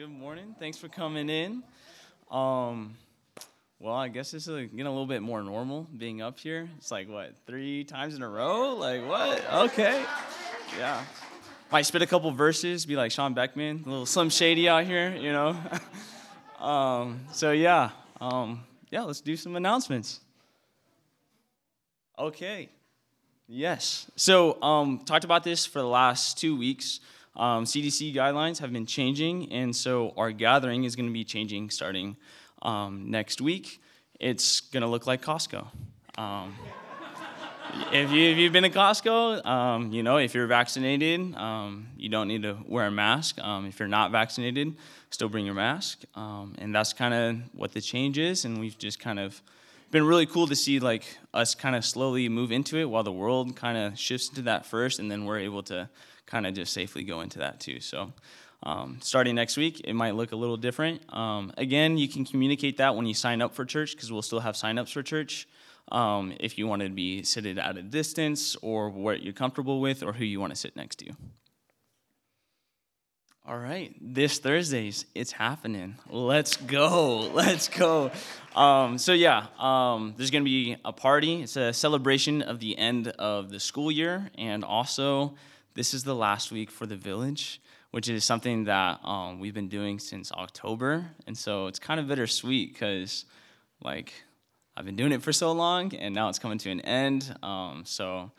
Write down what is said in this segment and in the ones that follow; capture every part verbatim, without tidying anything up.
Good morning. Thanks for coming in. Um, well, I guess this is a, getting a little bit more normal being up here. It's like, what, three times in a row? Like, what? Okay. Yeah. Might spit a couple verses, be like Sean Beckman, a little Slim Shady out here, you know. um, so, yeah. Um, yeah, let's do some announcements. Okay. Yes. So, um, talked about this for the last two weeks. Um, C D C guidelines have been changing, and so our gathering is going to be changing starting um, next week. It's going to look like Costco. Um, if, you, if you've been to Costco, um, you know, if you're vaccinated, um, you don't need to wear a mask. Um, if you're not vaccinated, still bring your mask. Um, and that's kind of what the change is, and we've just kind of been really cool to see like us kind of slowly move into it while the world kind of shifts to that first, and then we're able to kind of just safely go into that too. So um, starting next week, it might look a little different. Um, again, you can communicate that when you sign up for church, because we'll still have sign-ups for church. Um, if you want to be seated at a distance, or what you're comfortable with, or who you want to sit next to. All right, this Thursday's, it's happening. Let's go, let's go. Um, so yeah, um, there's gonna be a party. It's a celebration of the end of the school year, and also this is the last week for the village, which is something that um, we've been doing since October. And so it's kind of bittersweet because, like, I've been doing it for so long, and now it's coming to an end. Um, so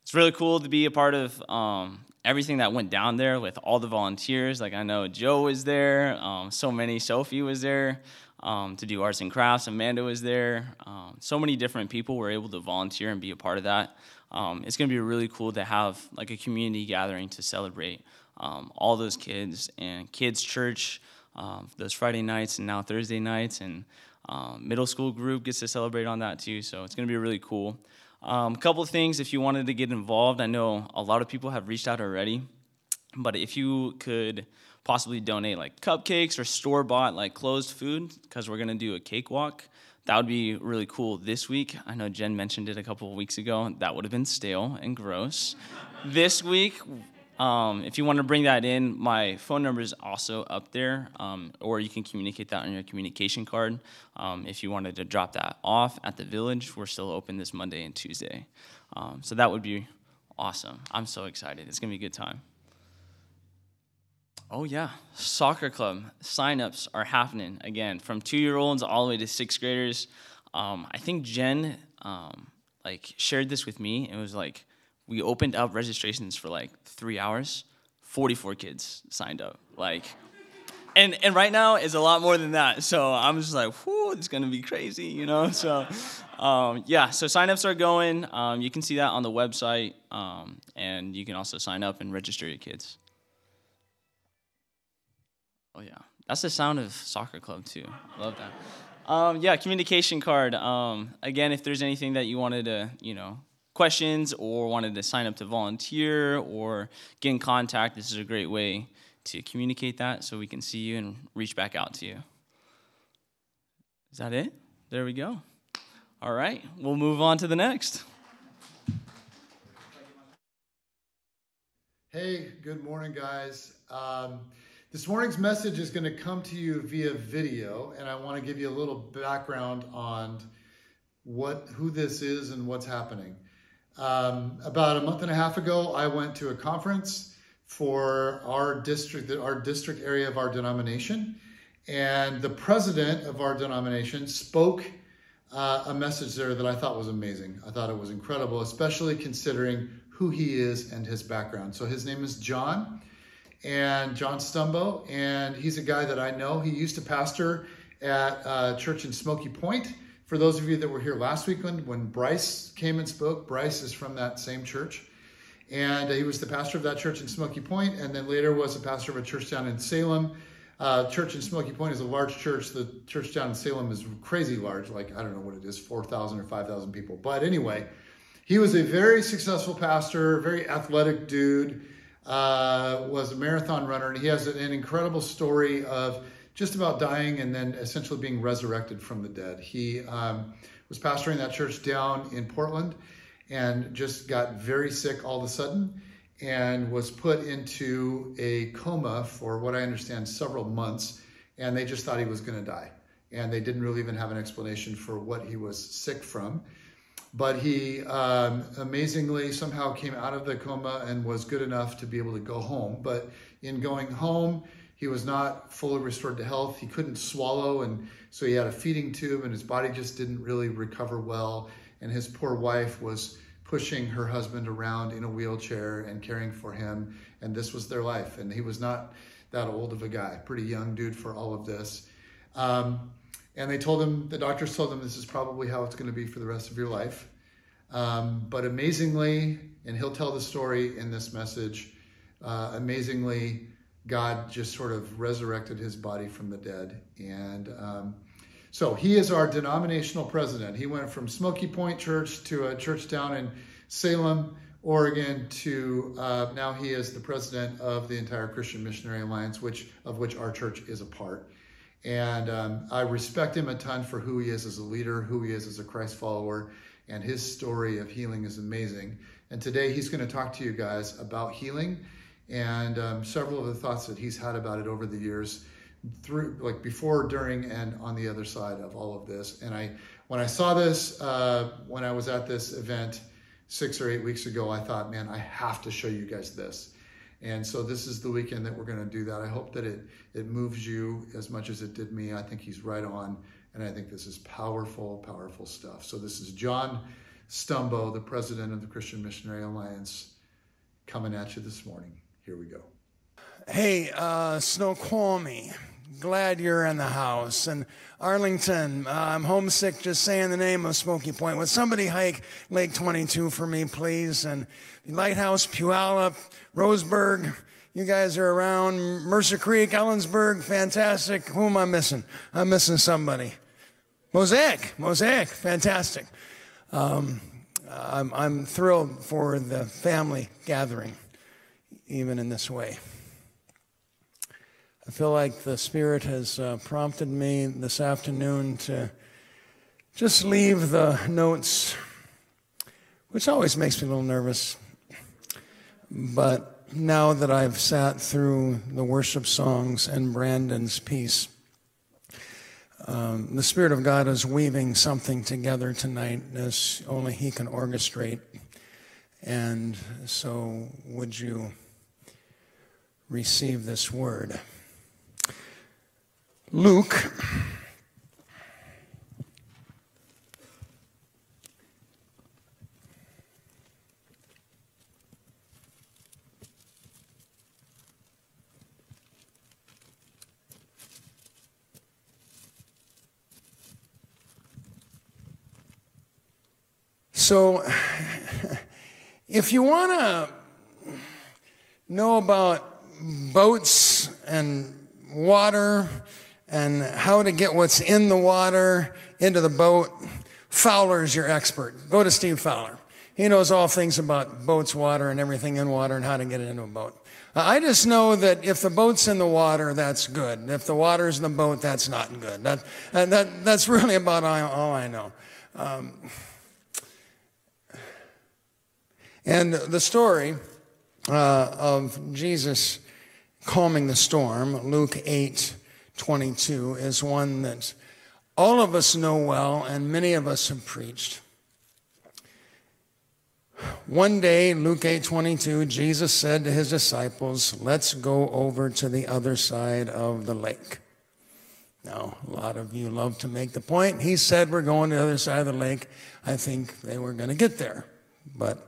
it's really cool to be a part of um, everything that went down there with all the volunteers. Like, I know Joe was there. Um, so many. Sophie was there um, to do arts and crafts. Amanda was there. Um, so many different people were able to volunteer and be a part of that. Um, it's going to be really cool to have like a community gathering to celebrate um, all those kids and kids' church, um, those Friday nights and now Thursday nights, and um, middle school group gets to celebrate on that too. So it's going to be really cool. A um, couple of things if you wanted to get involved. I know a lot of people have reached out already, but if you could possibly donate like cupcakes or store-bought like closed food, because we're going to do a cake walk. That would be really cool this week. I know Jen mentioned it a couple of weeks ago. That would have been stale and gross. This week, um, if you want to bring that in, my phone number is also up there, um, or you can communicate that on your communication card. Um, if you wanted to drop that off at the village, we're still open this Monday and Tuesday. Um, so that would be awesome. I'm so excited. It's going to be a good time. Oh, yeah. Soccer club signups are happening, again, from two-year-olds all the way to sixth graders. Um, I think Jen, um, like, shared this with me. It was like we opened up registrations for, like, three hours. forty-four kids signed up. Like, and, and right now it's a lot more than that. So I'm just like, whoo, it's going to be crazy, you know? So, um, yeah, so signups are going. Um, you can see that on the website, um, and you can also sign up and register your kids. Oh, yeah. That's the sound of soccer club, too. Love that. Um, yeah, communication card. Um, again, if there's anything that you wanted to, you know, questions or wanted to sign up to volunteer or get in contact, this is a great way to communicate that so we can see you and reach back out to you. Is that it? There we go. All right. We'll move on to the next. Hey, good morning, guys. Um, This morning's message is going to come to you via video, and I want to give you a little background on what, who this is and what's happening. Um, about a month and a half ago, I went to a conference for our district, our district area of our denomination, and the president of our denomination spoke uh, a message there that I thought was amazing. I thought it was incredible, especially considering who he is and his background. So his name is John. and John Stumbo, and he's a guy that I know. He used to pastor at a church in Smoky Point. For those of you that were here last weekend when Bryce came and spoke, Bryce is from that same church. And he was the pastor of that church in Smoky Point, and then later was a pastor of a church down in Salem. Uh, church in Smoky Point is a large church. The church down in Salem is crazy large, like, I don't know what it is, four thousand or five thousand people. But anyway, he was a very successful pastor, very athletic dude, Uh, was a marathon runner, and he has an incredible story of just about dying and then essentially being resurrected from the dead. He um, was pastoring that church down in Portland and just got very sick all of a sudden and was put into a coma for what I understand several months, and they just thought he was gonna die. And they didn't really even have an explanation for what he was sick from. But he um, amazingly somehow came out of the coma and was good enough to be able to go home. But in going home, he was not fully restored to health. He couldn't swallow, and so he had a feeding tube, and his body just didn't really recover well. And his poor wife was pushing her husband around in a wheelchair and caring for him. And this was their life. And he was not that old of a guy, pretty young dude for all of this. Um, And they told him, the doctors told him, this is probably how it's going to be for the rest of your life. Um, but amazingly, and he'll tell the story in this message, uh, amazingly, God just sort of resurrected his body from the dead. And um, so he is our denominational president. He went from Smoky Point Church to a church down in Salem, Oregon, to uh, now he is the president of the entire Christian Missionary Alliance, which of which our church is a part. And um, I respect him a ton for who he is as a leader, who he is as a Christ follower, and his story of healing is amazing. And today he's going to talk to you guys about healing and um, several of the thoughts that he's had about it over the years, through like before, during, and on the other side of all of this. And I, when I saw this, uh, when I was at this event six or eight weeks ago, I thought, man, I have to show you guys this. And so this is the weekend that we're going to do that. I hope that it, it moves you as much as it did me. I think he's right on, and I think this is powerful, powerful stuff. So this is John Stumbo, the president of the Christian Missionary Alliance, coming at you this morning. Here we go. Hey, uh, Snoqualmie, glad you're in the house. And Arlington, uh, I'm homesick just saying the name of Smoky Point. Would somebody hike Lake twenty-two for me, please? And Lighthouse, Puyallup, Roseburg, you guys are around. Mercer Creek, Ellensburg, fantastic. Who am I missing? I'm missing somebody. Mosaic, Mosaic, fantastic. Um, I'm, I'm thrilled for the family gathering, even in this way. I feel like the Spirit has uh, prompted me this afternoon to just leave the notes, which always makes me a little nervous. But now that I've sat through the worship songs and Brandon's piece, um, the Spirit of God is weaving something together tonight as only He can orchestrate. And so would you receive this word? Luke So, if you want to know about boats and water and how to get what's in the water into the boat, Fowler's your expert. Go to Steve Fowler. He knows all things about boats, water, and everything in water and how to get it into a boat. I just know that if the boat's in the water, that's good. If the water's in the boat, that's not good. That, that, that's really about all I know. Um, and the story uh, of Jesus calming the storm, Luke eight twenty-two, is one that all of us know well and many of us have preached. One day, Luke eight twenty-two, Jesus said to his disciples, let's go over to the other side of the lake. Now, a lot of you love to make the point. He said, we're going to the other side of the lake. I think they were going to get there. But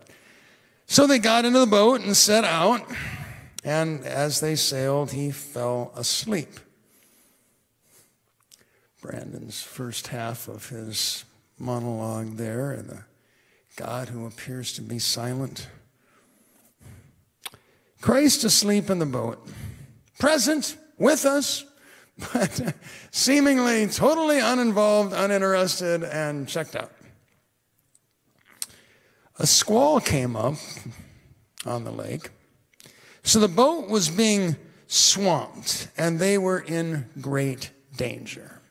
so they got into the boat and set out. And as they sailed, he fell asleep. Brandon's first half of his monologue there, and the God who appears to be silent. Christ asleep in the boat, present with us, but seemingly totally uninvolved, uninterested, and checked out. A squall came up on the lake, so the boat was being swamped, and they were in great danger.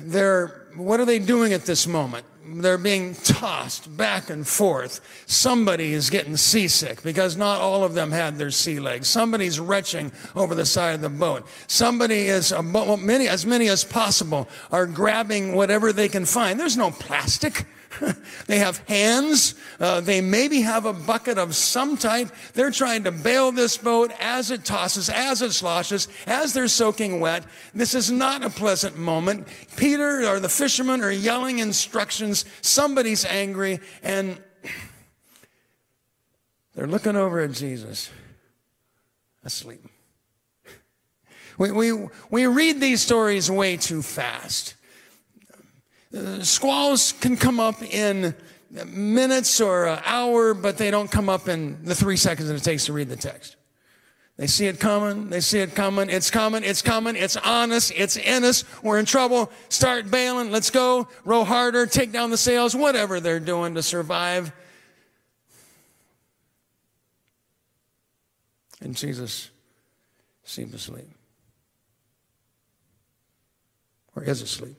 They're, what are they doing at this moment? they're being tossed back and forth. Somebody is getting seasick because not all of them had their sea legs. Somebody's retching over the side of the boat. Somebody is, many, as many as possible, are grabbing whatever they can find. There's no plastic. They have hands. Uh, they maybe have a bucket of some type. They're trying to bail this boat as it tosses, as it sloshes, as they're soaking wet. This is not a pleasant moment. Peter or the fishermen are yelling instructions. Somebody's angry, and they're looking over at Jesus, asleep. We, we, we read these stories way too fast. Uh, squalls can come up in minutes or an hour, but they don't come up in the three seconds that it takes to read the text. They see it coming. They see it coming. It's coming. It's coming. It's on us. It's in us. We're in trouble. Start bailing. Let's go. Row harder. Take down the sails. Whatever they're doing to survive. And Jesus seemed asleep. Or is asleep.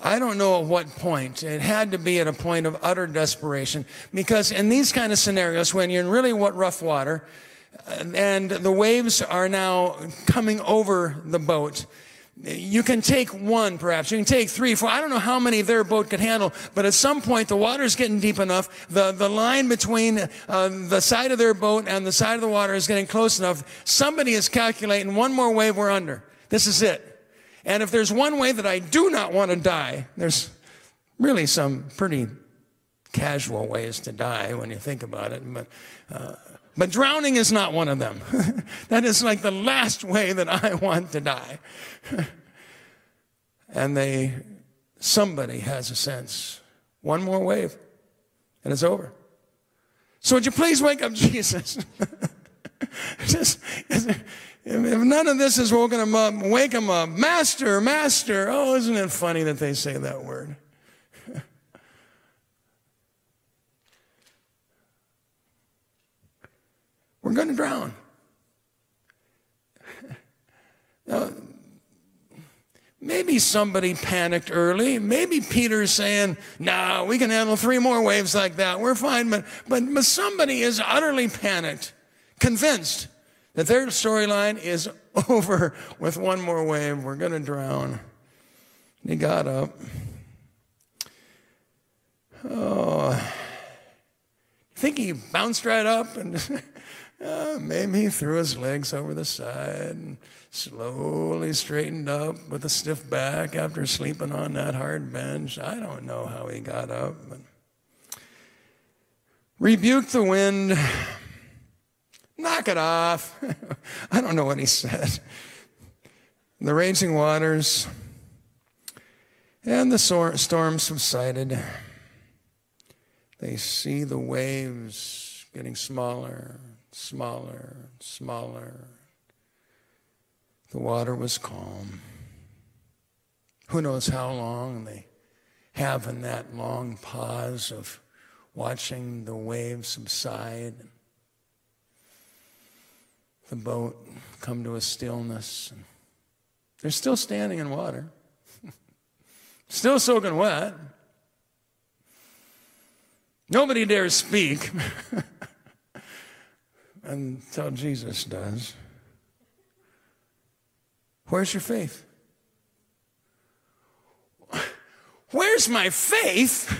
I don't know at what point. It had to be at a point of utter desperation, because in these kind of scenarios, when you're in really what rough water, and the waves are now coming over the boat, you can take one, perhaps. You can take three, four. I don't know how many their boat could handle, but at some point, the water's getting deep enough. The, the line between uh, the side of their boat and the side of the water is getting close enough. Somebody is calculating, one more wave, we're under. This is it. And if there's one way that I do not want to die, there's really some pretty casual ways to die when you think about it. But, uh, but drowning is not one of them. That is like the last way that I want to die. And they, somebody has a sense, one more wave, and it's over. So would you please wake up, Jesus? Just... If none of this has woken them up, wake them up. Master, master. Oh, isn't it funny that they say that word? We're going to drown. Now, maybe somebody panicked early. Maybe Peter's saying, nah, we can handle three more waves like that. We're fine. But, but, but somebody is utterly panicked, convinced that their storyline is over with one more wave. We're going to drown. And he got up. Oh, think he bounced right up, and uh, maybe he threw his legs over the side and slowly straightened up with a stiff back after sleeping on that hard bench. I don't know how he got up, but rebuked the wind. Knock it off. I don't know what he said. The raging waters and the sor- storm subsided. They see the waves getting smaller, smaller, smaller. The water was calm. Who knows how long they have in that long pause of watching the waves subside. The boat come to a stillness. They're still standing in water, still soaking wet. Nobody dares speak until Jesus does. Where's your faith? Where's my faith?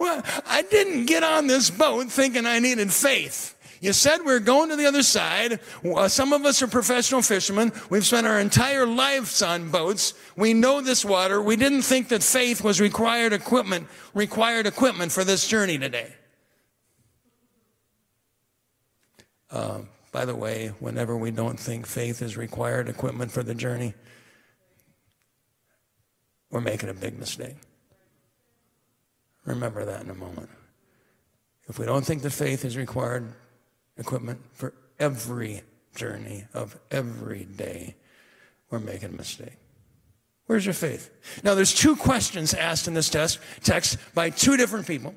Well, I didn't get on this boat thinking I needed faith. You said we're going to the other side. Uh, some of us are professional fishermen. We've spent our entire lives on boats. We know this water. We didn't think that faith was required equipment, required equipment for this journey today. Uh, by the way, whenever we don't think faith is required equipment for the journey, we're making a big mistake. Remember that in a moment. If we don't think that faith is required equipment for every journey of every day, we're making a mistake. Where's your faith? Now, there's two questions asked in this test, text by two different people.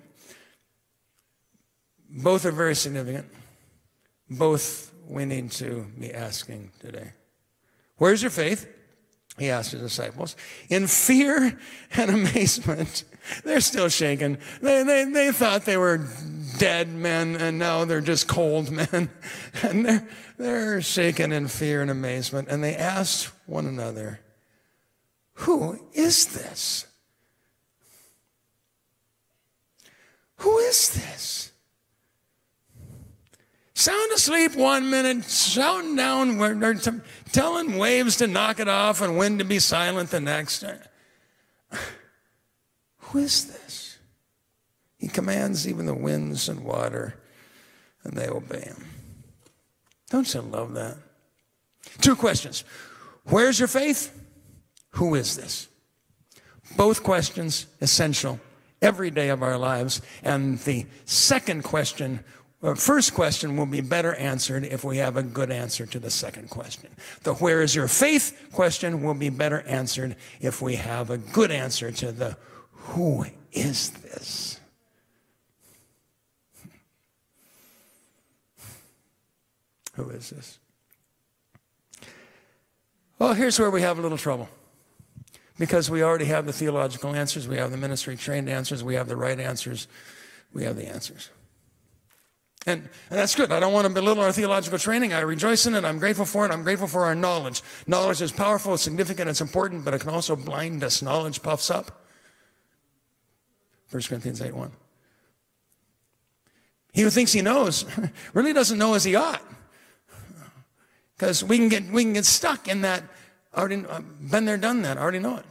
Both are very significant. Both we need to be asking today. Where's your faith? he asked his disciples. In fear and amazement, they're still shaken. They, they, they thought they were dead men, and now they're just cold men. And they're, they're shaken in fear and amazement. And they asked one another, who is this? Who is this? Sound asleep one minute, shouting down, telling waves to knock it off and wind to be silent the next. Who is this? He commands even the winds and water, and they obey him. Don't you love that? Two questions. Where's your faith? Who is this? Both questions essential every day of our lives. And the second question, or first question, will be better answered if we have a good answer to the second question. The where is your faith question will be better answered if we have a good answer to the who is this? Who is this? Well, here's where we have a little trouble. Because we already have the theological answers, we have the ministry-trained answers, we have the right answers, we have the answers. And, and that's good. I don't want to belittle our theological training. I rejoice in it. I'm grateful for it. I'm grateful for our knowledge. Knowledge is powerful, it's significant, it's important, but it can also blind us. Knowledge puffs up. First Corinthians eight one. He who thinks he knows really doesn't know as he ought. Because we can get, we can get stuck in that, already, I've been there, done that, I already know it.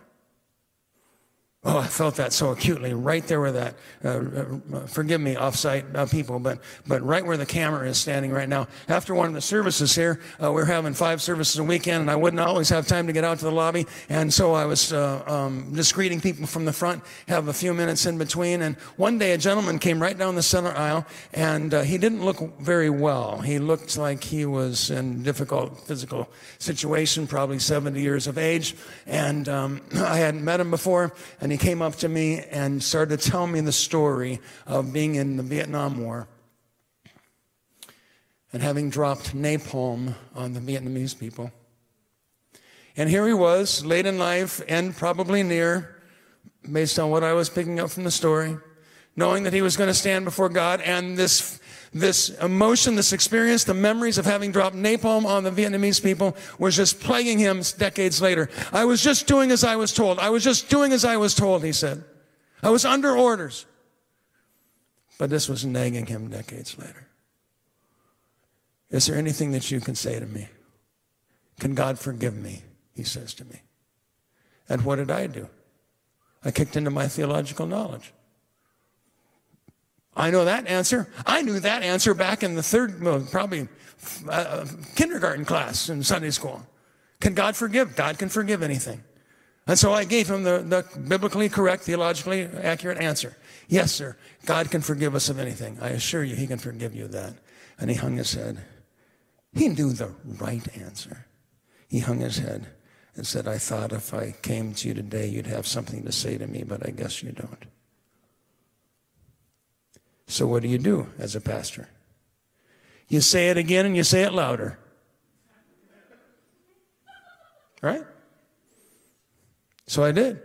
Oh, I felt that so acutely, right there where that, uh, uh, forgive me, off-site uh, people, but but right where the camera is standing right now. After one of the services here, uh, we're having five services a weekend, and I wouldn't always have time to get out to the lobby, and so I was uh, um, just greeting people from the front, have a few minutes in between, and one day a gentleman came right down the center aisle, and uh, he didn't look very well. He looked like he was in difficult physical situation, probably seventy years of age, and um, I hadn't met him before, and he came up to me and started to tell me the story of being in the Vietnam War and having dropped napalm on the Vietnamese people. And here he was, late in life and probably near, based on what I was picking up from the story, knowing that he was going to stand before God, and this This emotion, this experience, the memories of having dropped napalm on the Vietnamese people was just plaguing him decades later. I was just doing as I was told. I was just doing as I was told, he said. I was under orders. But this was nagging him decades later. Is there anything that you can say to me? Can God forgive me? He says to me. And what did I do? I kicked into my theological knowledge. I know that answer. I knew that answer back in the third, well, probably uh, kindergarten class in Sunday school. Can God forgive? God can forgive anything. And so I gave him the, the biblically correct, theologically accurate answer. Yes, sir, God can forgive us of anything. I assure you, he can forgive you of that. And he hung his head. He knew the right answer. He hung his head and said, I thought if I came to you today, you'd have something to say to me, but I guess you don't. So what do you do as a pastor? You say it again and you say it louder. Right? So I did.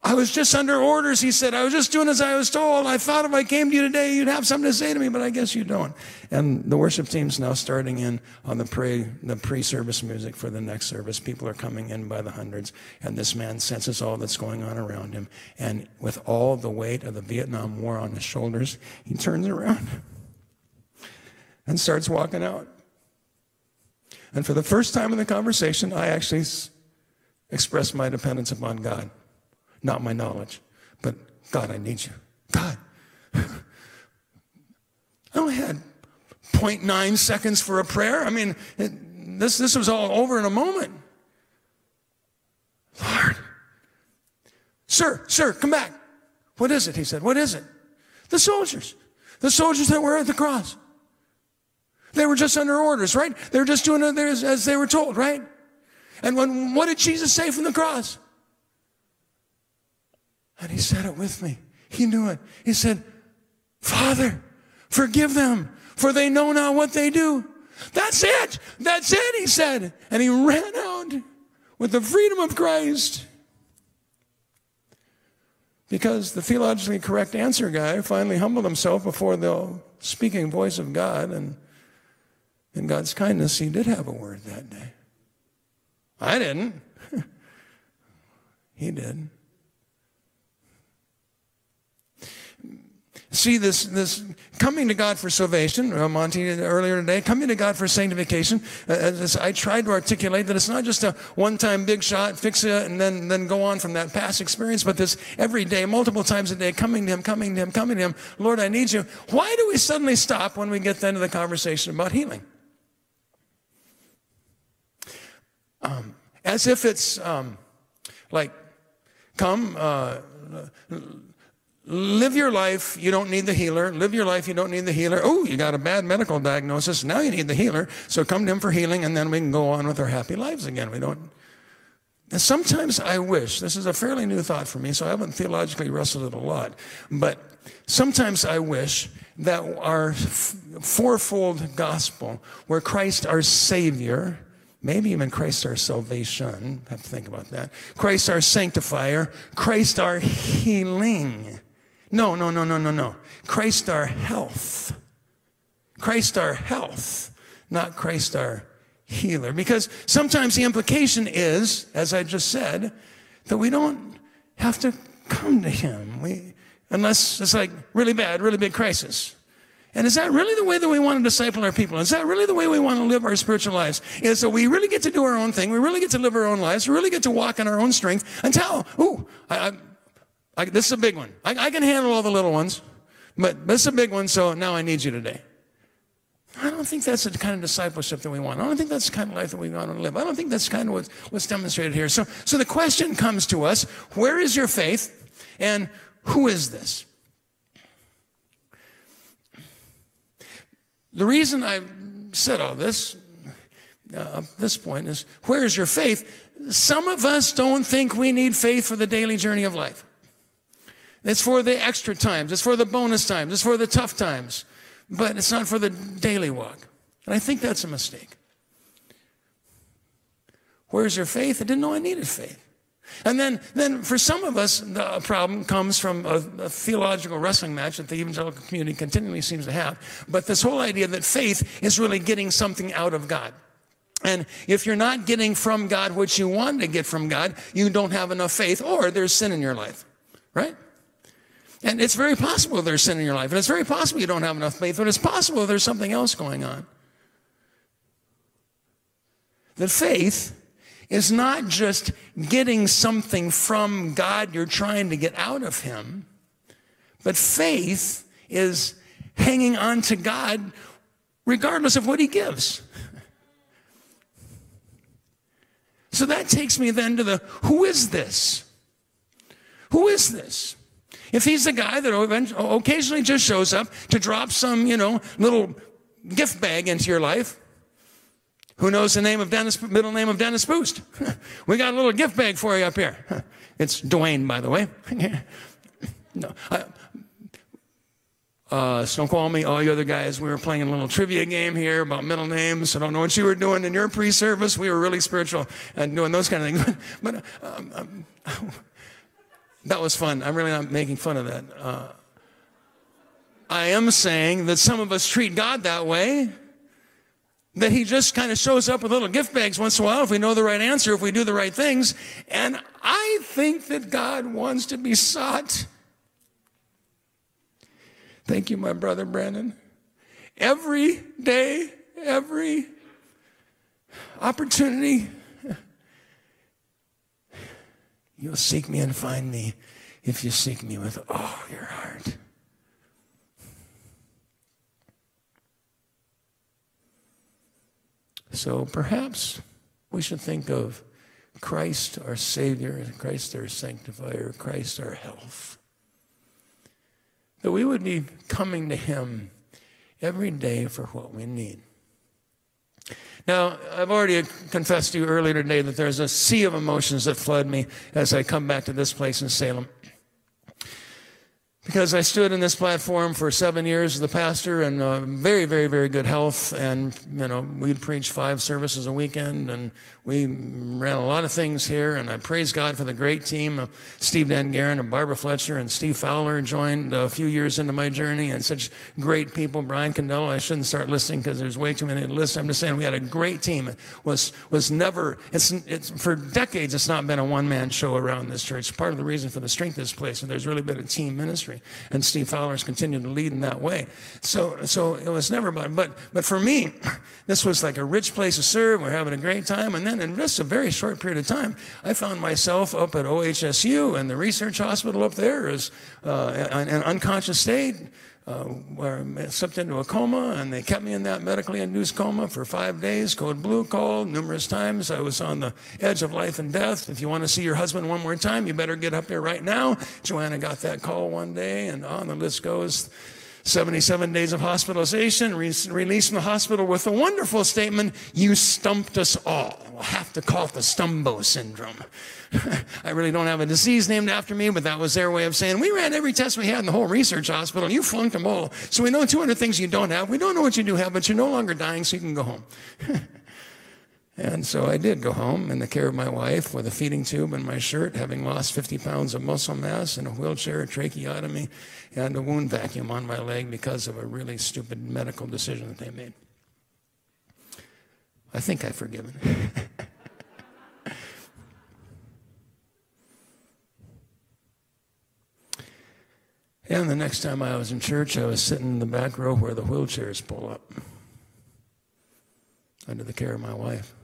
I was just under orders, he said. I was just doing as I was told. I thought if I came to you today, you'd have something to say to me, but I guess you don't. And the worship team's now starting in on the pre, the pre-service music for the next service. People are coming in by the hundreds, and this man senses all that's going on around him. And with all the weight of the Vietnam War on his shoulders, he turns around and starts walking out. And for the first time in the conversation, I actually expressed my dependence upon God. Not my knowledge, but God, I need you. God. I only had zero point nine seconds for a prayer. I mean, it, this, this was all over in a moment. Lord. Sir, sir, come back. What is it? He said, what is it? The soldiers. The soldiers that were at the cross. They were just under orders, right? They were just doing it as, as they were told, right? And when, what did Jesus say from the cross? And he said it with me. He knew it. He said, Father, forgive them, for they know not what they do. That's it. That's it, he said. And he ran out with the freedom of Christ. Because the theologically correct answer guy finally humbled himself before the speaking voice of God, and in God's kindness, he did have a word that day. I didn't. He did. See, this, this coming to God for salvation, Monty earlier today, coming to God for sanctification, as I tried to articulate that it's not just a one-time big shot, fix it, and then, then go on from that past experience, but this every day, multiple times a day, coming to him, coming to him, coming to him, Lord, I need you. Why do we suddenly stop when we get to the end of the conversation about healing? Um, as if it's um, like, come, uh, live your life, you don't need the healer. Live your life, you don't need the healer. Oh, you got a bad medical diagnosis, now you need the healer. So come to him for healing, and then we can go on with our happy lives again. We don't. Sometimes I wish, this is a fairly new thought for me, so I haven't theologically wrestled it a lot, but sometimes I wish that our fourfold gospel, where Christ our Savior, maybe even Christ our salvation, I have to think about that, Christ our sanctifier, Christ our healing, No, no, no, no, no, no. Christ our health. Christ our health, not Christ our healer. Because sometimes the implication is, as I just said, that we don't have to come to him. We, unless it's like really bad, really big crisis. And is that really the way that we want to disciple our people? Is that really the way we want to live our spiritual lives? Is that we really get to do our own thing. We really get to live our own lives. We really get to walk in our own strength until, ooh, I... I I, this is a big one. I, I can handle all the little ones, but this is a big one, so now I need you today. I don't think that's the kind of discipleship that we want. I don't think that's the kind of life that we want to live. I don't think that's kind of what's, what's demonstrated here. So, so the question comes to us, where is your faith, and who is this? The reason I said all this uh, at this point is, where is your faith? Some of us don't think we need faith for the daily journey of life. It's for the extra times. It's for the bonus times. It's for the tough times. But it's not for the daily walk. And I think that's a mistake. Where's your faith? I didn't know I needed faith. And then, then for some of us, the problem comes from a, a theological wrestling match that the evangelical community continually seems to have. But this whole idea that faith is really getting something out of God. And if you're not getting from God what you want to get from God, you don't have enough faith, or there's sin in your life, right? And it's very possible there's sin in your life. And it's very possible you don't have enough faith. But it's possible there's something else going on. The faith is not just getting something from God you're trying to get out of him. But faith is hanging on to God regardless of what he gives. So that takes me then to the, who is this? Who is this? If he's the guy that occasionally just shows up to drop some, you know, little gift bag into your life, who knows the name of Dennis, middle name of Dennis Boost? We got a little gift bag for you up here. It's Dwayne, by the way. No, I, uh, Snoqualmie, all you other guys, we were playing a little trivia game here about middle names. I don't know what you were doing in your pre-service. We were really spiritual and doing those kind of things. But... Um, um, that was fun. I'm really not making fun of that. Uh, I am saying that some of us treat God that way, that he just kind of shows up with little gift bags once in a while if we know the right answer, if we do the right things. And I think that God wants to be sought. Thank you, my brother Brandon. Every day, every opportunity. You'll seek me and find me if you seek me with all your heart. So perhaps we should think of Christ our Savior, Christ our sanctifier, Christ our health. That we would be coming to him every day for what we need. Now, I've already confessed to you earlier today that there's a sea of emotions that flood me as I come back to this place in Salem. because I stood in this platform for seven years as the pastor, and uh, very, very, very good health. And, you know, we'd preach five services a weekend, and we ran a lot of things here. And I praise God for the great team of Steve Dan Guerin and Barbara Fletcher, and Steve Fowler joined a few years into my journey, and such great people. Brian Condella, I shouldn't start listing because there's way too many to list. I'm just saying we had a great team. It was, was never, it's, it's, for decades, it's not been a one-man show around this church. Part of the reason for the strength of this place, and there's really been a team ministry. And Steve Fowler's continued to lead in that way. So, so it was never, but, but, but for me, this was like a rich place to serve. We're having a great time. And then in just a very short period of time, I found myself up at O H S U and the research hospital up there is uh, an, an unconscious state. Uh, where I slipped into a coma, and they kept me in that medically induced coma for five days, code blue call, numerous times. I was on the edge of life and death. If you want to see your husband one more time, you better get up there right now. Joanna got that call one day, and on the list goes. seventy-seven days of hospitalization, re released from the hospital with a wonderful statement, "You stumped us all." We'll have to call it the Stumbo syndrome. I really don't have a disease named after me, but that was their way of saying, we ran every test we had in the whole research hospital, and you flunked them all. So we know two hundred things you don't have. We don't know what you do have, but you're no longer dying, so you can go home. And so I did go home in the care of my wife with a feeding tube in my shirt, having lost fifty pounds of muscle mass, and a wheelchair, a tracheotomy, and a wound vacuum on my leg because of a really stupid medical decision that they made. I think I've forgiven. And the next time I was in church, I was sitting in the back row where the wheelchairs pull up, under the care of my wife.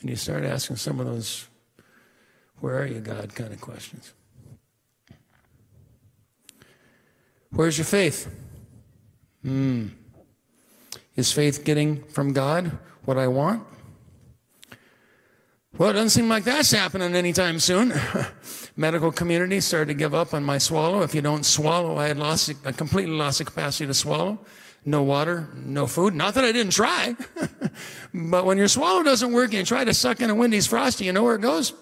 And you start asking some of those, where are you, God, kind of questions. Where's your faith? Hmm. Is faith getting from God what I want? Well, it doesn't seem like that's happening anytime soon. Medical community started to give up on my swallow. If you don't swallow, I had lost, I completely lost the capacity to swallow. No water, no food. Not that I didn't try. But when your swallow doesn't work and you try to suck in a Wendy's Frosty, you know where it goes?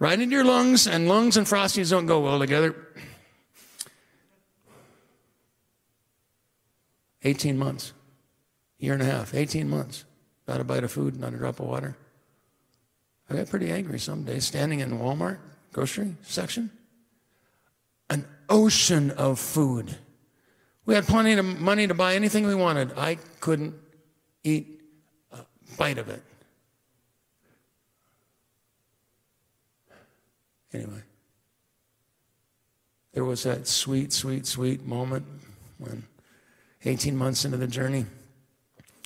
Right into your lungs, and lungs and Frosties don't go well together. eighteen months, year and a half, eighteen months. Not a bite of food, not a drop of water. I got pretty angry some days, standing in Walmart grocery section. An ocean of food. We had plenty of money to buy anything we wanted. I couldn't eat a bite of it. Anyway, there was that sweet, sweet, sweet moment when eighteen months into the journey,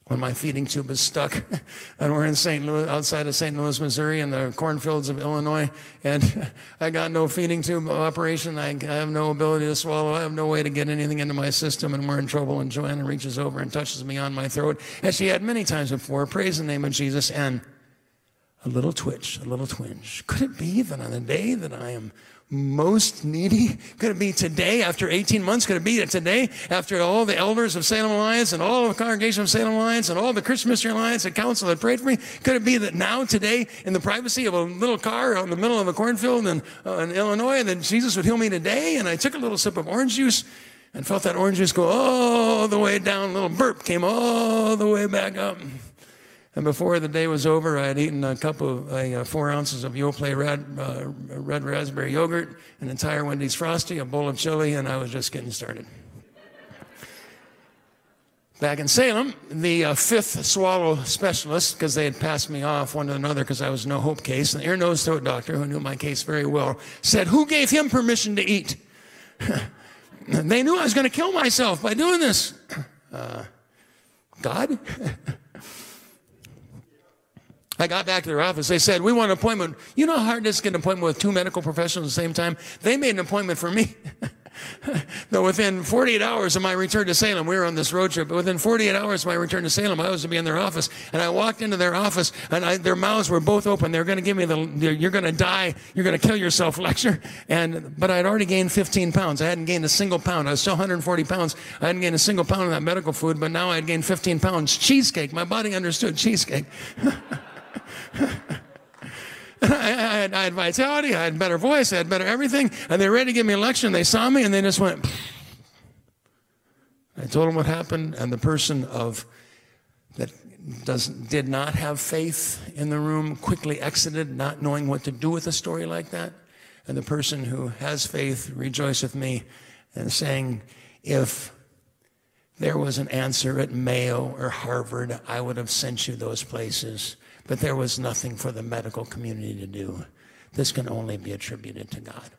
when my feeding tube is stuck, and we're in Saint Louis, outside of Saint Louis, Missouri, in the cornfields of Illinois, and I got no feeding tube operation. I, I have no ability to swallow. I have no way to get anything into my system, and we're in trouble, and Joanna reaches over and touches me on my throat, as she had many times before, praise the name of Jesus, and a little twitch, a little twinge. Could it be that on the day that I am most needy? Could it be today after eighteen months? Could it be that today after all the elders of Salem Alliance and all the congregation of Salem Alliance and all the Christian Missionary Alliance and council that prayed for me? Could it be that now today in the privacy of a little car out in the middle of a cornfield in, uh, in Illinois that Jesus would heal me today? And I took a little sip of orange juice and felt that orange juice go all the way down. A little burp came all the way back up. And before the day was over, I had eaten a cup of uh, four ounces of Yoplait red, uh, red raspberry yogurt, an entire Wendy's Frosty, a bowl of chili, and I was just getting started. Back in Salem, the uh, fifth swallow specialist, because they had passed me off one to another because I was a no-hope case, and the ear, nose, throat doctor, who knew my case very well, said, "Who gave him permission to eat?" They knew I was going to kill myself by doing this. Uh, God? I got back to their office. They said, "We want an appointment." You know how hard it is to get an appointment with two medical professionals at the same time? They made an appointment for me. Though within forty-eight hours of my return to Salem, we were on this road trip, but within forty-eight hours of my return to Salem, I was to be in their office. And I walked into their office, and I, their mouths were both open. They were going to give me the, "You're going to die, you're going to kill yourself" lecture. And, but I'd already gained fifteen pounds. I hadn't gained a single pound. I was still one hundred forty pounds. I hadn't gained a single pound of that medical food, but now I had gained fifteen pounds. Cheesecake. My body understood cheesecake. I had, I had vitality, I had better voice, I had better everything, and they were ready to give me an election. They saw me, and they just went. Pfft. I told them what happened, and the person of that does, did not have faith in the room quickly exited, not knowing what to do with a story like that. And the person who has faith rejoiced with me and saying, if there was an answer at Mayo or Harvard, I would have sent you those places. But there was nothing for the medical community to do. This can only be attributed to God.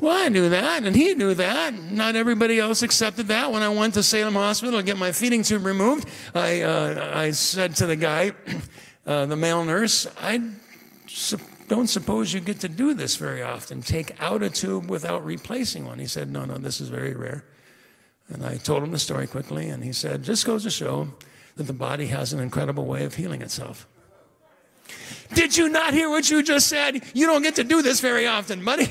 Well, I knew that, and he knew that. Not everybody else accepted that. When I went to Salem Hospital to get my feeding tube removed, I, uh, I said to the guy, uh, the male nurse, I su- don't suppose you get to do this very often, take out a tube without replacing one. He said, no, no, this is very rare. And I told him the story quickly, and he said, just goes to show that the body has an incredible way of healing itself. Did you not hear what you just said? You don't get to do this very often, buddy.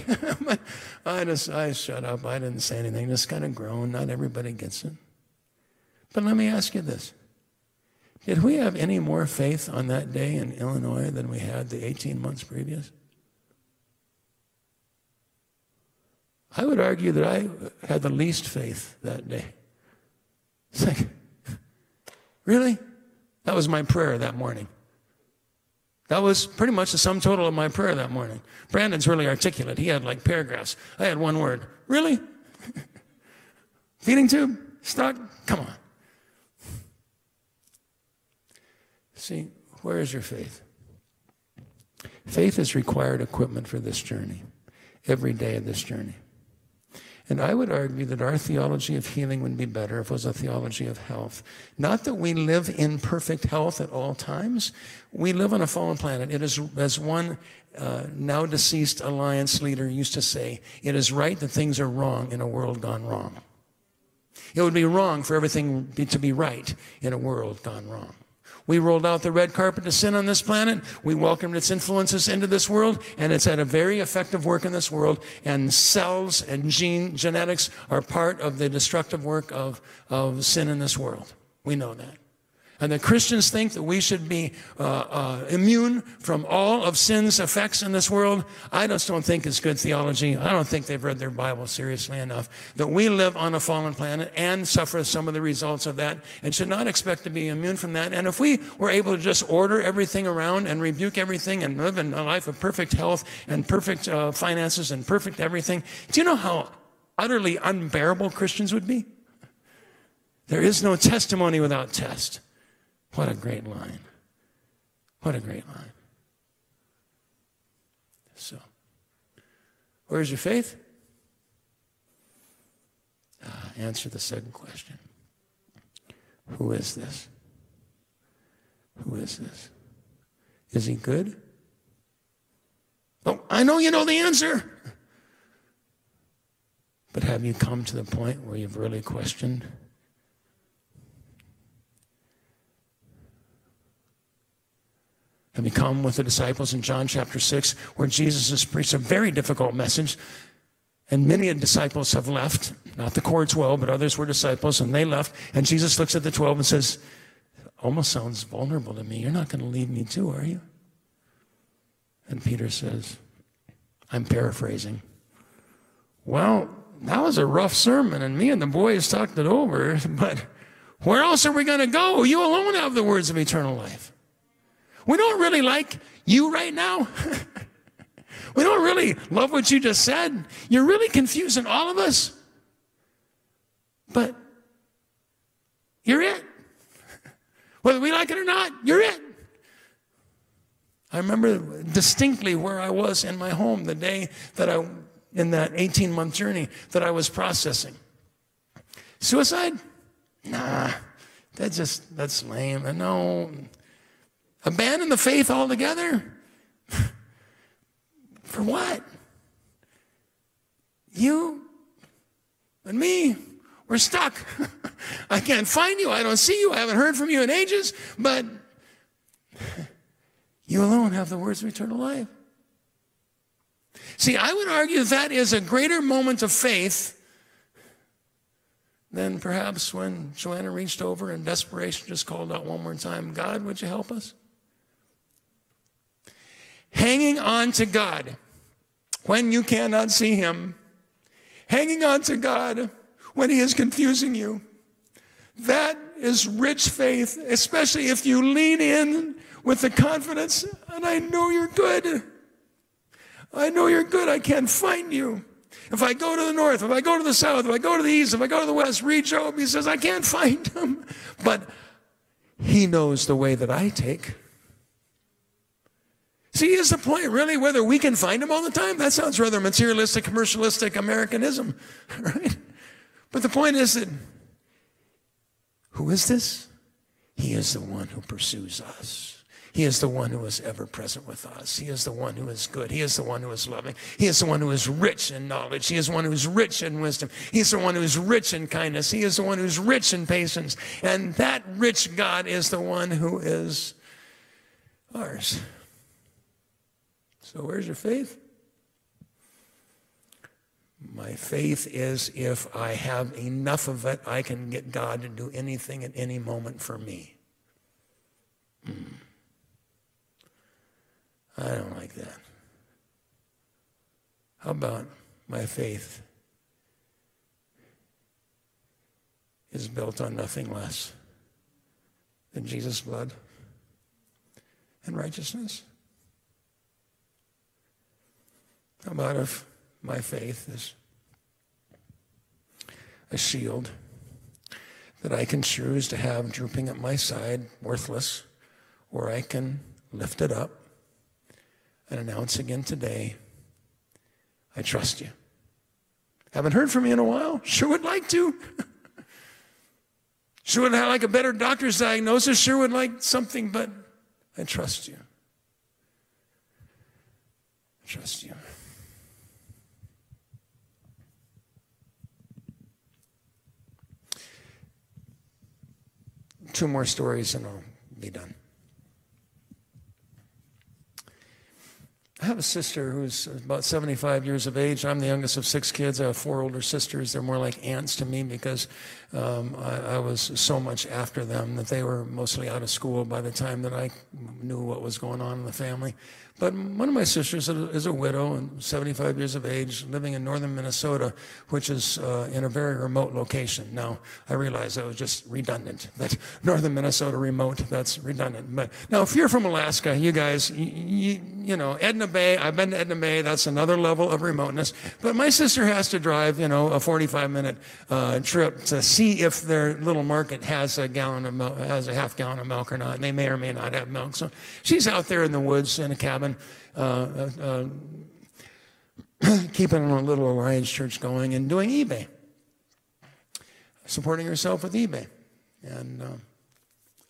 I just, I shut up. I didn't say anything. Just kind of groaned. Not everybody gets it. But let me ask you this. Did we have any more faith on that day in Illinois than we had the eighteen months previous? I would argue that I had the least faith that day. It's like, really? That was my prayer that morning. That was pretty much the sum total of my prayer that morning. Brandon's really articulate. He had like paragraphs. I had one word. Really? Feeding tube? Stuck? Come on. See, where is your faith? Faith is required equipment for this journey, every day of this journey. And I would argue that our theology of healing would be better if it was a theology of health. Not that we live in perfect health at all times. We live on a fallen planet. It is, as one uh, now deceased Alliance leader used to say, it is right that things are wrong in a world gone wrong. It would be wrong for everything to be right in a world gone wrong. We rolled out the red carpet to sin on this planet. We welcomed its influences into this world, and it's had a very effective work in this world. And cells and gene genetics are part of the destructive work of, of sin in this world. We know that. And the Christians think that we should be uh, uh, immune from all of sin's effects in this world. I just don't think it's good theology. I don't think they've read their Bible seriously enough. That we live on a fallen planet and suffer some of the results of that and should not expect to be immune from that. And if we were able to just order everything around and rebuke everything and live in a life of perfect health and perfect uh, finances and perfect everything, do you know how utterly unbearable Christians would be? There is no testimony without test. What a great line. What a great line. So, where's your faith? Uh, answer the second question. Who is this? Who is this? Is he good? Oh, I know you know the answer. But have you come to the point where you've really questioned? Have you come with the disciples in John chapter six, where Jesus has preached a very difficult message, and many of the disciples have left, not the core twelve, but others were disciples, and they left, and Jesus looks at the twelve and says, almost sounds vulnerable to me. You're not going to leave me too, are you? And Peter says, I'm paraphrasing, well, that was a rough sermon, and me and the boys talked it over, but where else are we going to go? You alone have the words of eternal life. We don't really like you right now. We don't really love what you just said. You're really confusing all of us. But you're it. Whether we like it or not, you're it. I remember distinctly where I was in my home the day that I, in that eighteen-month journey, that I was processing. Suicide? Nah, that just, that's lame. I know. Abandon the faith altogether? For what? You and me, we're stuck. I can't find you. I don't see you. I haven't heard from you in ages, but you alone have the words of eternal life. See, I would argue that is a greater moment of faith than perhaps when Joanna reached over in desperation, just called out one more time, God, would you help us? hanging on to God when you cannot see him, hanging on to God when he is confusing you. That is rich faith, especially if you lean in with the confidence, and I know you're good. I know you're good. I can find you. If I go to the north, if I go to the south, if I go to the east, if I go to the west, read Job, he says, I can't find him. But he knows the way that I take. See, here's the point, really, whether we can find him all the time. That sounds rather materialistic, commercialistic Americanism, right? But the point is that who is this? He is the one who pursues us. He is the one who is ever present with us. He is the one who is good. He is the one who is loving. He is the one who is rich in knowledge. He is the one who is rich in wisdom. He is the one who is rich in kindness. He is the one who is rich in patience. And that rich God is the one who is ours. So where's your faith? My faith is if I have enough of it, I can get God to do anything at any moment for me. Mm. I don't like that. How about my faith is built on nothing less than Jesus' blood and righteousness? How about if my faith is a shield that I can choose to have drooping at my side, worthless, or I can lift it up and announce again today, I trust you. Haven't heard from you in a while? Sure would like to. Sure would like a better doctor's diagnosis. Sure would like something, but I trust you. I trust you. Two more stories and I'll be done. I have a sister who's about seventy-five years of age. I'm the youngest of six kids. I have four older sisters. They're more like aunts to me because um, I, I was so much after them that they were mostly out of school by the time that I knew what was going on in the family. But one of my sisters is a widow and seventy-five years of age, living in northern Minnesota, which is uh, in a very remote location. Now, I realize that was just redundant, that northern Minnesota remote, that's redundant. But now, if you're from Alaska, you guys, you, you know, Edna Bay, I've been to Edna Bay, that's another level of remoteness. But my sister has to drive, you know, a forty-five minute uh, trip to see if their little market has a gallon of milk, has a half gallon of milk or not. And they may or may not have milk. So she's out there in the woods in a cabin, uh, uh, keeping a little Alliance church going and doing eBay, supporting herself with eBay. And uh,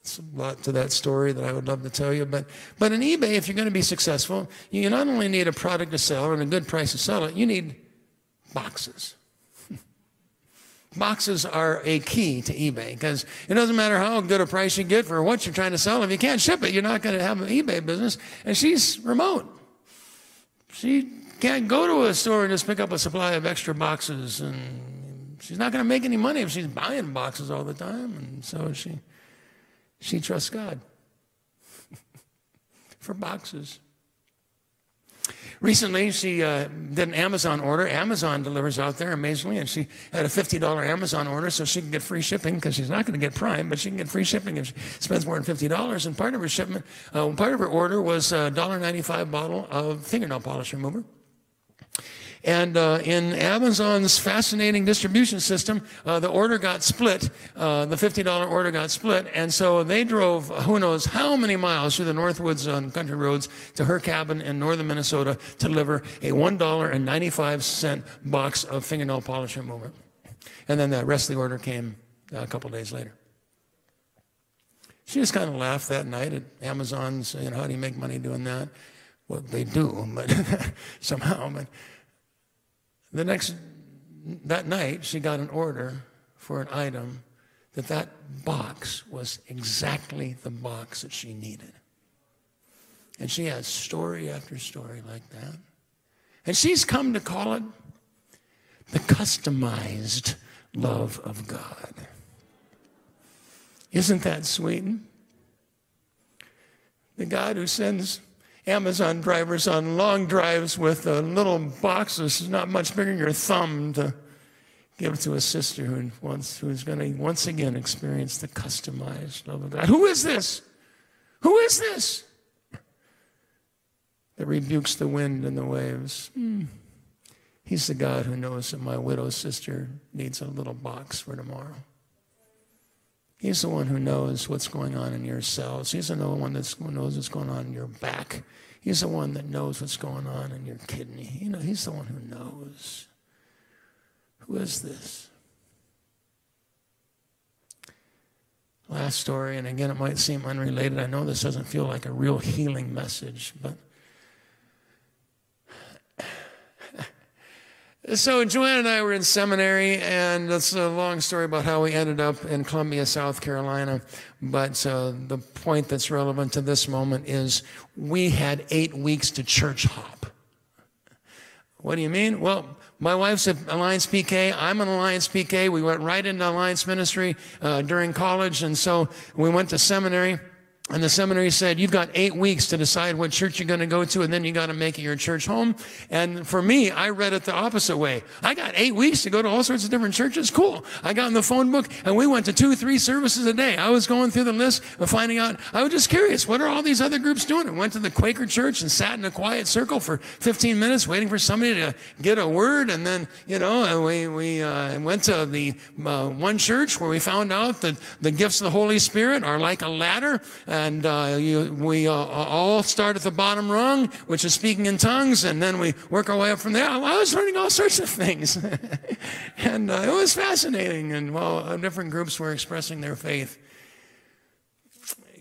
it's a lot to that story that I would love to tell you. But but in eBay, if you're going to be successful, you not only need a product to sell and a good price to sell it, you need boxes. Boxes are a key to eBay because it doesn't matter how good a price you get for what you're trying to sell. If you can't ship it, you're not going to have an eBay business. And she's remote. She can't go to a store and just pick up a supply of extra boxes. And she's not going to make any money if she's buying boxes all the time. And so she... She trusts God for boxes. Recently, she uh, did an Amazon order. Amazon delivers out there, amazingly, and she had a fifty dollar Amazon order so she can get free shipping because she's not going to get Prime, but she can get free shipping if she spends more than fifty dollars. And part of her shipment, uh, part of her order was a one dollar ninety-five bottle of fingernail polish remover. And uh, in Amazon's fascinating distribution system, uh, the order got split. Uh, the fifty dollar order got split. And so they drove who knows how many miles through the Northwoods on country roads to her cabin in northern Minnesota to deliver a one dollar ninety-five box of fingernail polish remover. And then the rest of the order came a couple days later. She just kind of laughed that night at Amazon's, you know, how do you make money doing that? Well, they do, but somehow. But The next, that night, she got an order for an item that that box was exactly the box that she needed. And she had story after story like that. And she's come to call it the customized love of God. Isn't that sweet? The God who sends Amazon drivers on long drives with a little box that's not much bigger than your thumb to give to a sister who wants, who's going to once again experience the customized love of God. Who is this? Who is this? That rebukes the wind and the waves. Mm. He's the God who knows that my widow sister needs a little box for tomorrow. He's the one who knows what's going on in yourselves. He's the one that knows what's going on in your back. He's the one that knows what's going on in your kidney. You know, he's the one who knows. Who is this? Last story, and again, it might seem unrelated. I know this doesn't feel like a real healing message, but so Joanna and I were in seminary, and that's a long story about how we ended up in Columbia, South Carolina. But uh, the point that's relevant to this moment is we had eight weeks to church hop. What do you mean? Well, my wife's an Alliance P K. I'm an Alliance P K. We went right into Alliance ministry uh, during college, and so we went to seminary. And the seminary said, you've got eight weeks to decide what church you're going to go to, and then you got to make it your church home. And for me, I read it the opposite way. I got eight weeks to go to all sorts of different churches. Cool. I got in the phone book, and we went to two, three services a day. I was going through the list of finding out. I was just curious, what are all these other groups doing? I went to the Quaker church and sat in a quiet circle for fifteen minutes waiting for somebody to get a word. And then, you know, we, we uh, went to the uh, one church where we found out that the gifts of the Holy Spirit are like a ladder. And uh, you, we uh, all start at the bottom rung, which is speaking in tongues, and then we work our way up from there. I was learning all sorts of things. And uh, it was fascinating. And while well, different groups were expressing their faith.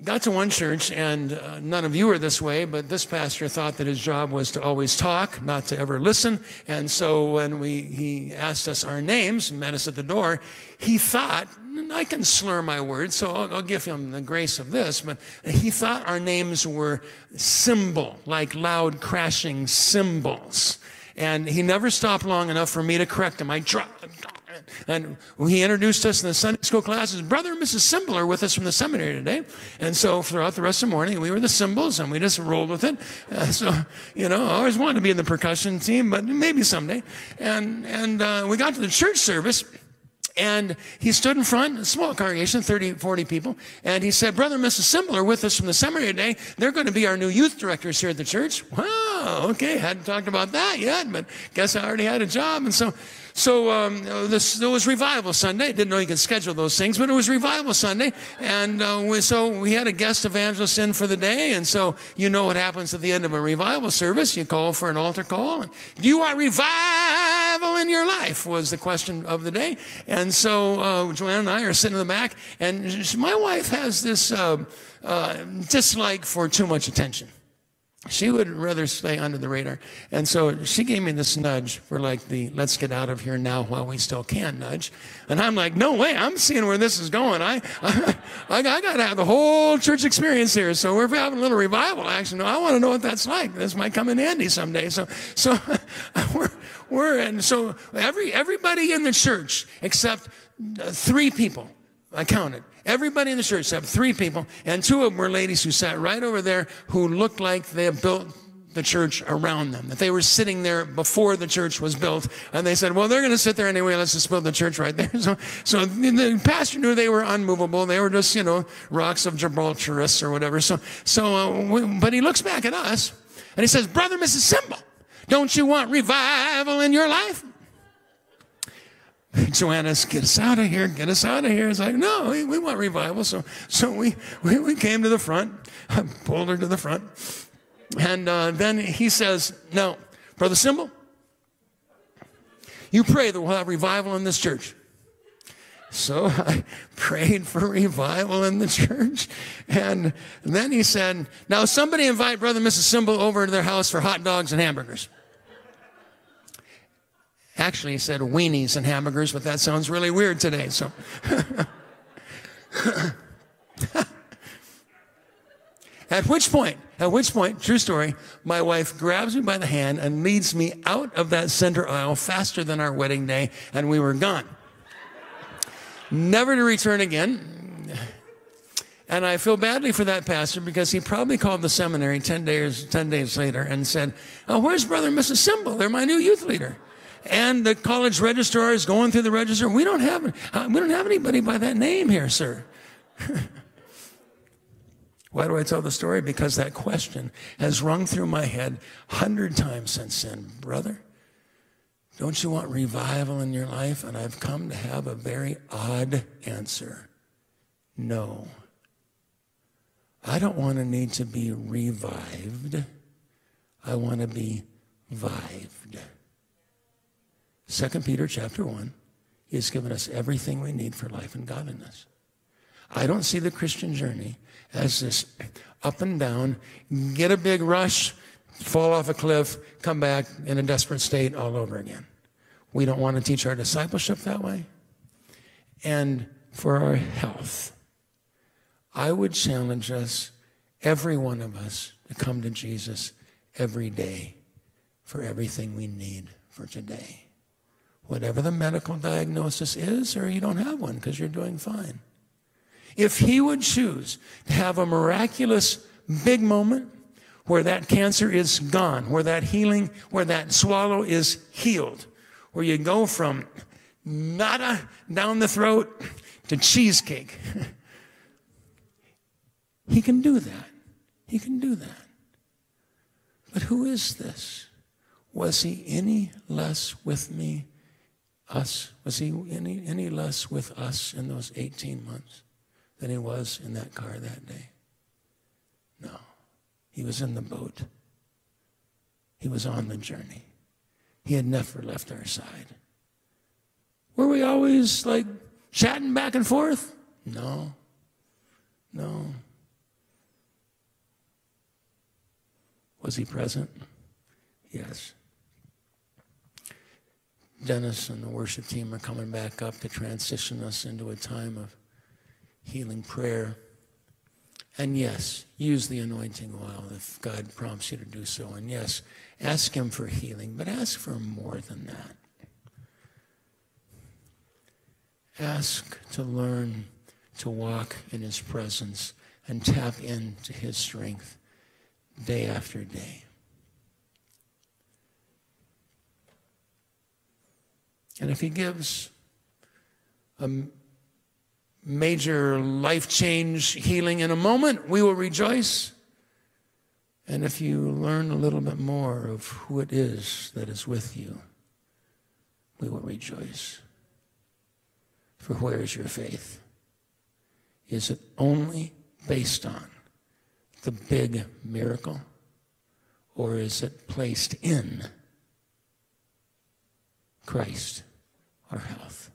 Got to one church, and uh, none of you are this way, but this pastor thought that his job was to always talk, not to ever listen. And so when we, he asked us our names and met us at the door, he thought, I can slur my words, so I'll, I'll give him the grace of this, but he thought our names were cymbal, like loud crashing cymbals. And he never stopped long enough for me to correct him. I dropped. And he introduced us in the Sunday school classes. Brother and Missus Cymbal are with us from the seminary today. And so throughout the rest of the morning, we were the Cymbals, and we just rolled with it. Uh, so, you know, I always wanted to be in the percussion team, but maybe someday. And, and uh, we got to the church service, and he stood in front, a small congregation, thirty, forty people, and he said, Brother and Missus Cymbal are with us from the seminary today. They're going to be our new youth directors here at the church. Wow, okay, hadn't talked about that yet, but guess I already had a job. And so... So um, this, there was Revival Sunday. Didn't know you could schedule those things, but it was Revival Sunday. And uh, we, so we had a guest evangelist in for the day. And so you know what happens at the end of a revival service. You call for an altar call. And, do you want revival in your life was the question of the day. And so uh, Joanna and I are sitting in the back. And my wife has this uh, uh, dislike for too much attention. She would rather stay under the radar. And so she gave me this nudge for like the let's get out of here now while we still can nudge. And I'm like, no way, I'm seeing where this is going. I I, I got to have the whole church experience here. So we're having a little revival action. I want to know what that's like. This might come in handy someday. So so we're, we're and so every everybody in the church except three people, I counted. Everybody in the church except three people, and two of them were ladies who sat right over there who looked like they had built the church around them, that they were sitting there before the church was built. And they said, well, they're going to sit there anyway. Let's just build the church right there. So, so the pastor knew they were unmovable. They were just, you know, rocks of Gibraltarists or whatever. So, so, uh, we, but he looks back at us, and he says, Brother Missus Cymbal, don't you want revival in your life? Joanna, get us out of here, get us out of here. It's like, no, we, we want revival. So so we, we, we came to the front, I pulled her to the front. And uh, then he says, now, Brother Cymbal, you pray that we'll have revival in this church. So I prayed for revival in the church. And then he said, now somebody invite Brother and Missus Cymbal over to their house for hot dogs and hamburgers. Actually, he said weenies and hamburgers, but that sounds really weird today. So, at which point, at which point, true story, my wife grabs me by the hand and leads me out of that center aisle faster than our wedding day, and we were gone. Never to return again. And I feel badly for that pastor because he probably called the seminary ten days, ten days later and said, oh, where's Brother and Missus Simble? They're my new youth leader. And the college registrar is going through the register. We don't have, uh, we don't have anybody by that name here, sir. Why do I tell the story? Because that question has rung through my head a hundred times since then. Brother, don't you want revival in your life? And I've come to have a very odd answer. No. I don't want to need to be revived. I want to be vived. Second Peter chapter one, he has given us everything we need for life and godliness. I don't see the Christian journey as this up and down, get a big rush, fall off a cliff, come back in a desperate state all over again. We don't want to teach our discipleship that way. And for our health, I would challenge us, every one of us, to come to Jesus every day for everything we need for today. Whatever the medical diagnosis is, or you don't have one because you're doing fine. If he would choose to have a miraculous big moment where that cancer is gone, where that healing, where that swallow is healed, where you go from nada down the throat to cheesecake, he can do that. He can do that. But who is this? Was he any less with me, us? Was he any, any less with us in those eighteen months? Than he was in that car that day? No. He was in the boat. He was on the journey. He had never left our side. Were we always like chatting back and forth? No. No. Was he present? Yes. Dennis and the worship team are coming back up to transition us into a time of healing prayer, and yes, use the anointing oil if God prompts you to do so, and yes, ask him for healing, but ask for more than that. Ask to learn to walk in his presence and tap into his strength day after day. And if he gives a major life change healing in a moment, we will rejoice. And if you learn a little bit more of who it is that is with you, we will rejoice. For where is your faith? Is it only based on the big miracle, or is it placed in Christ, our health?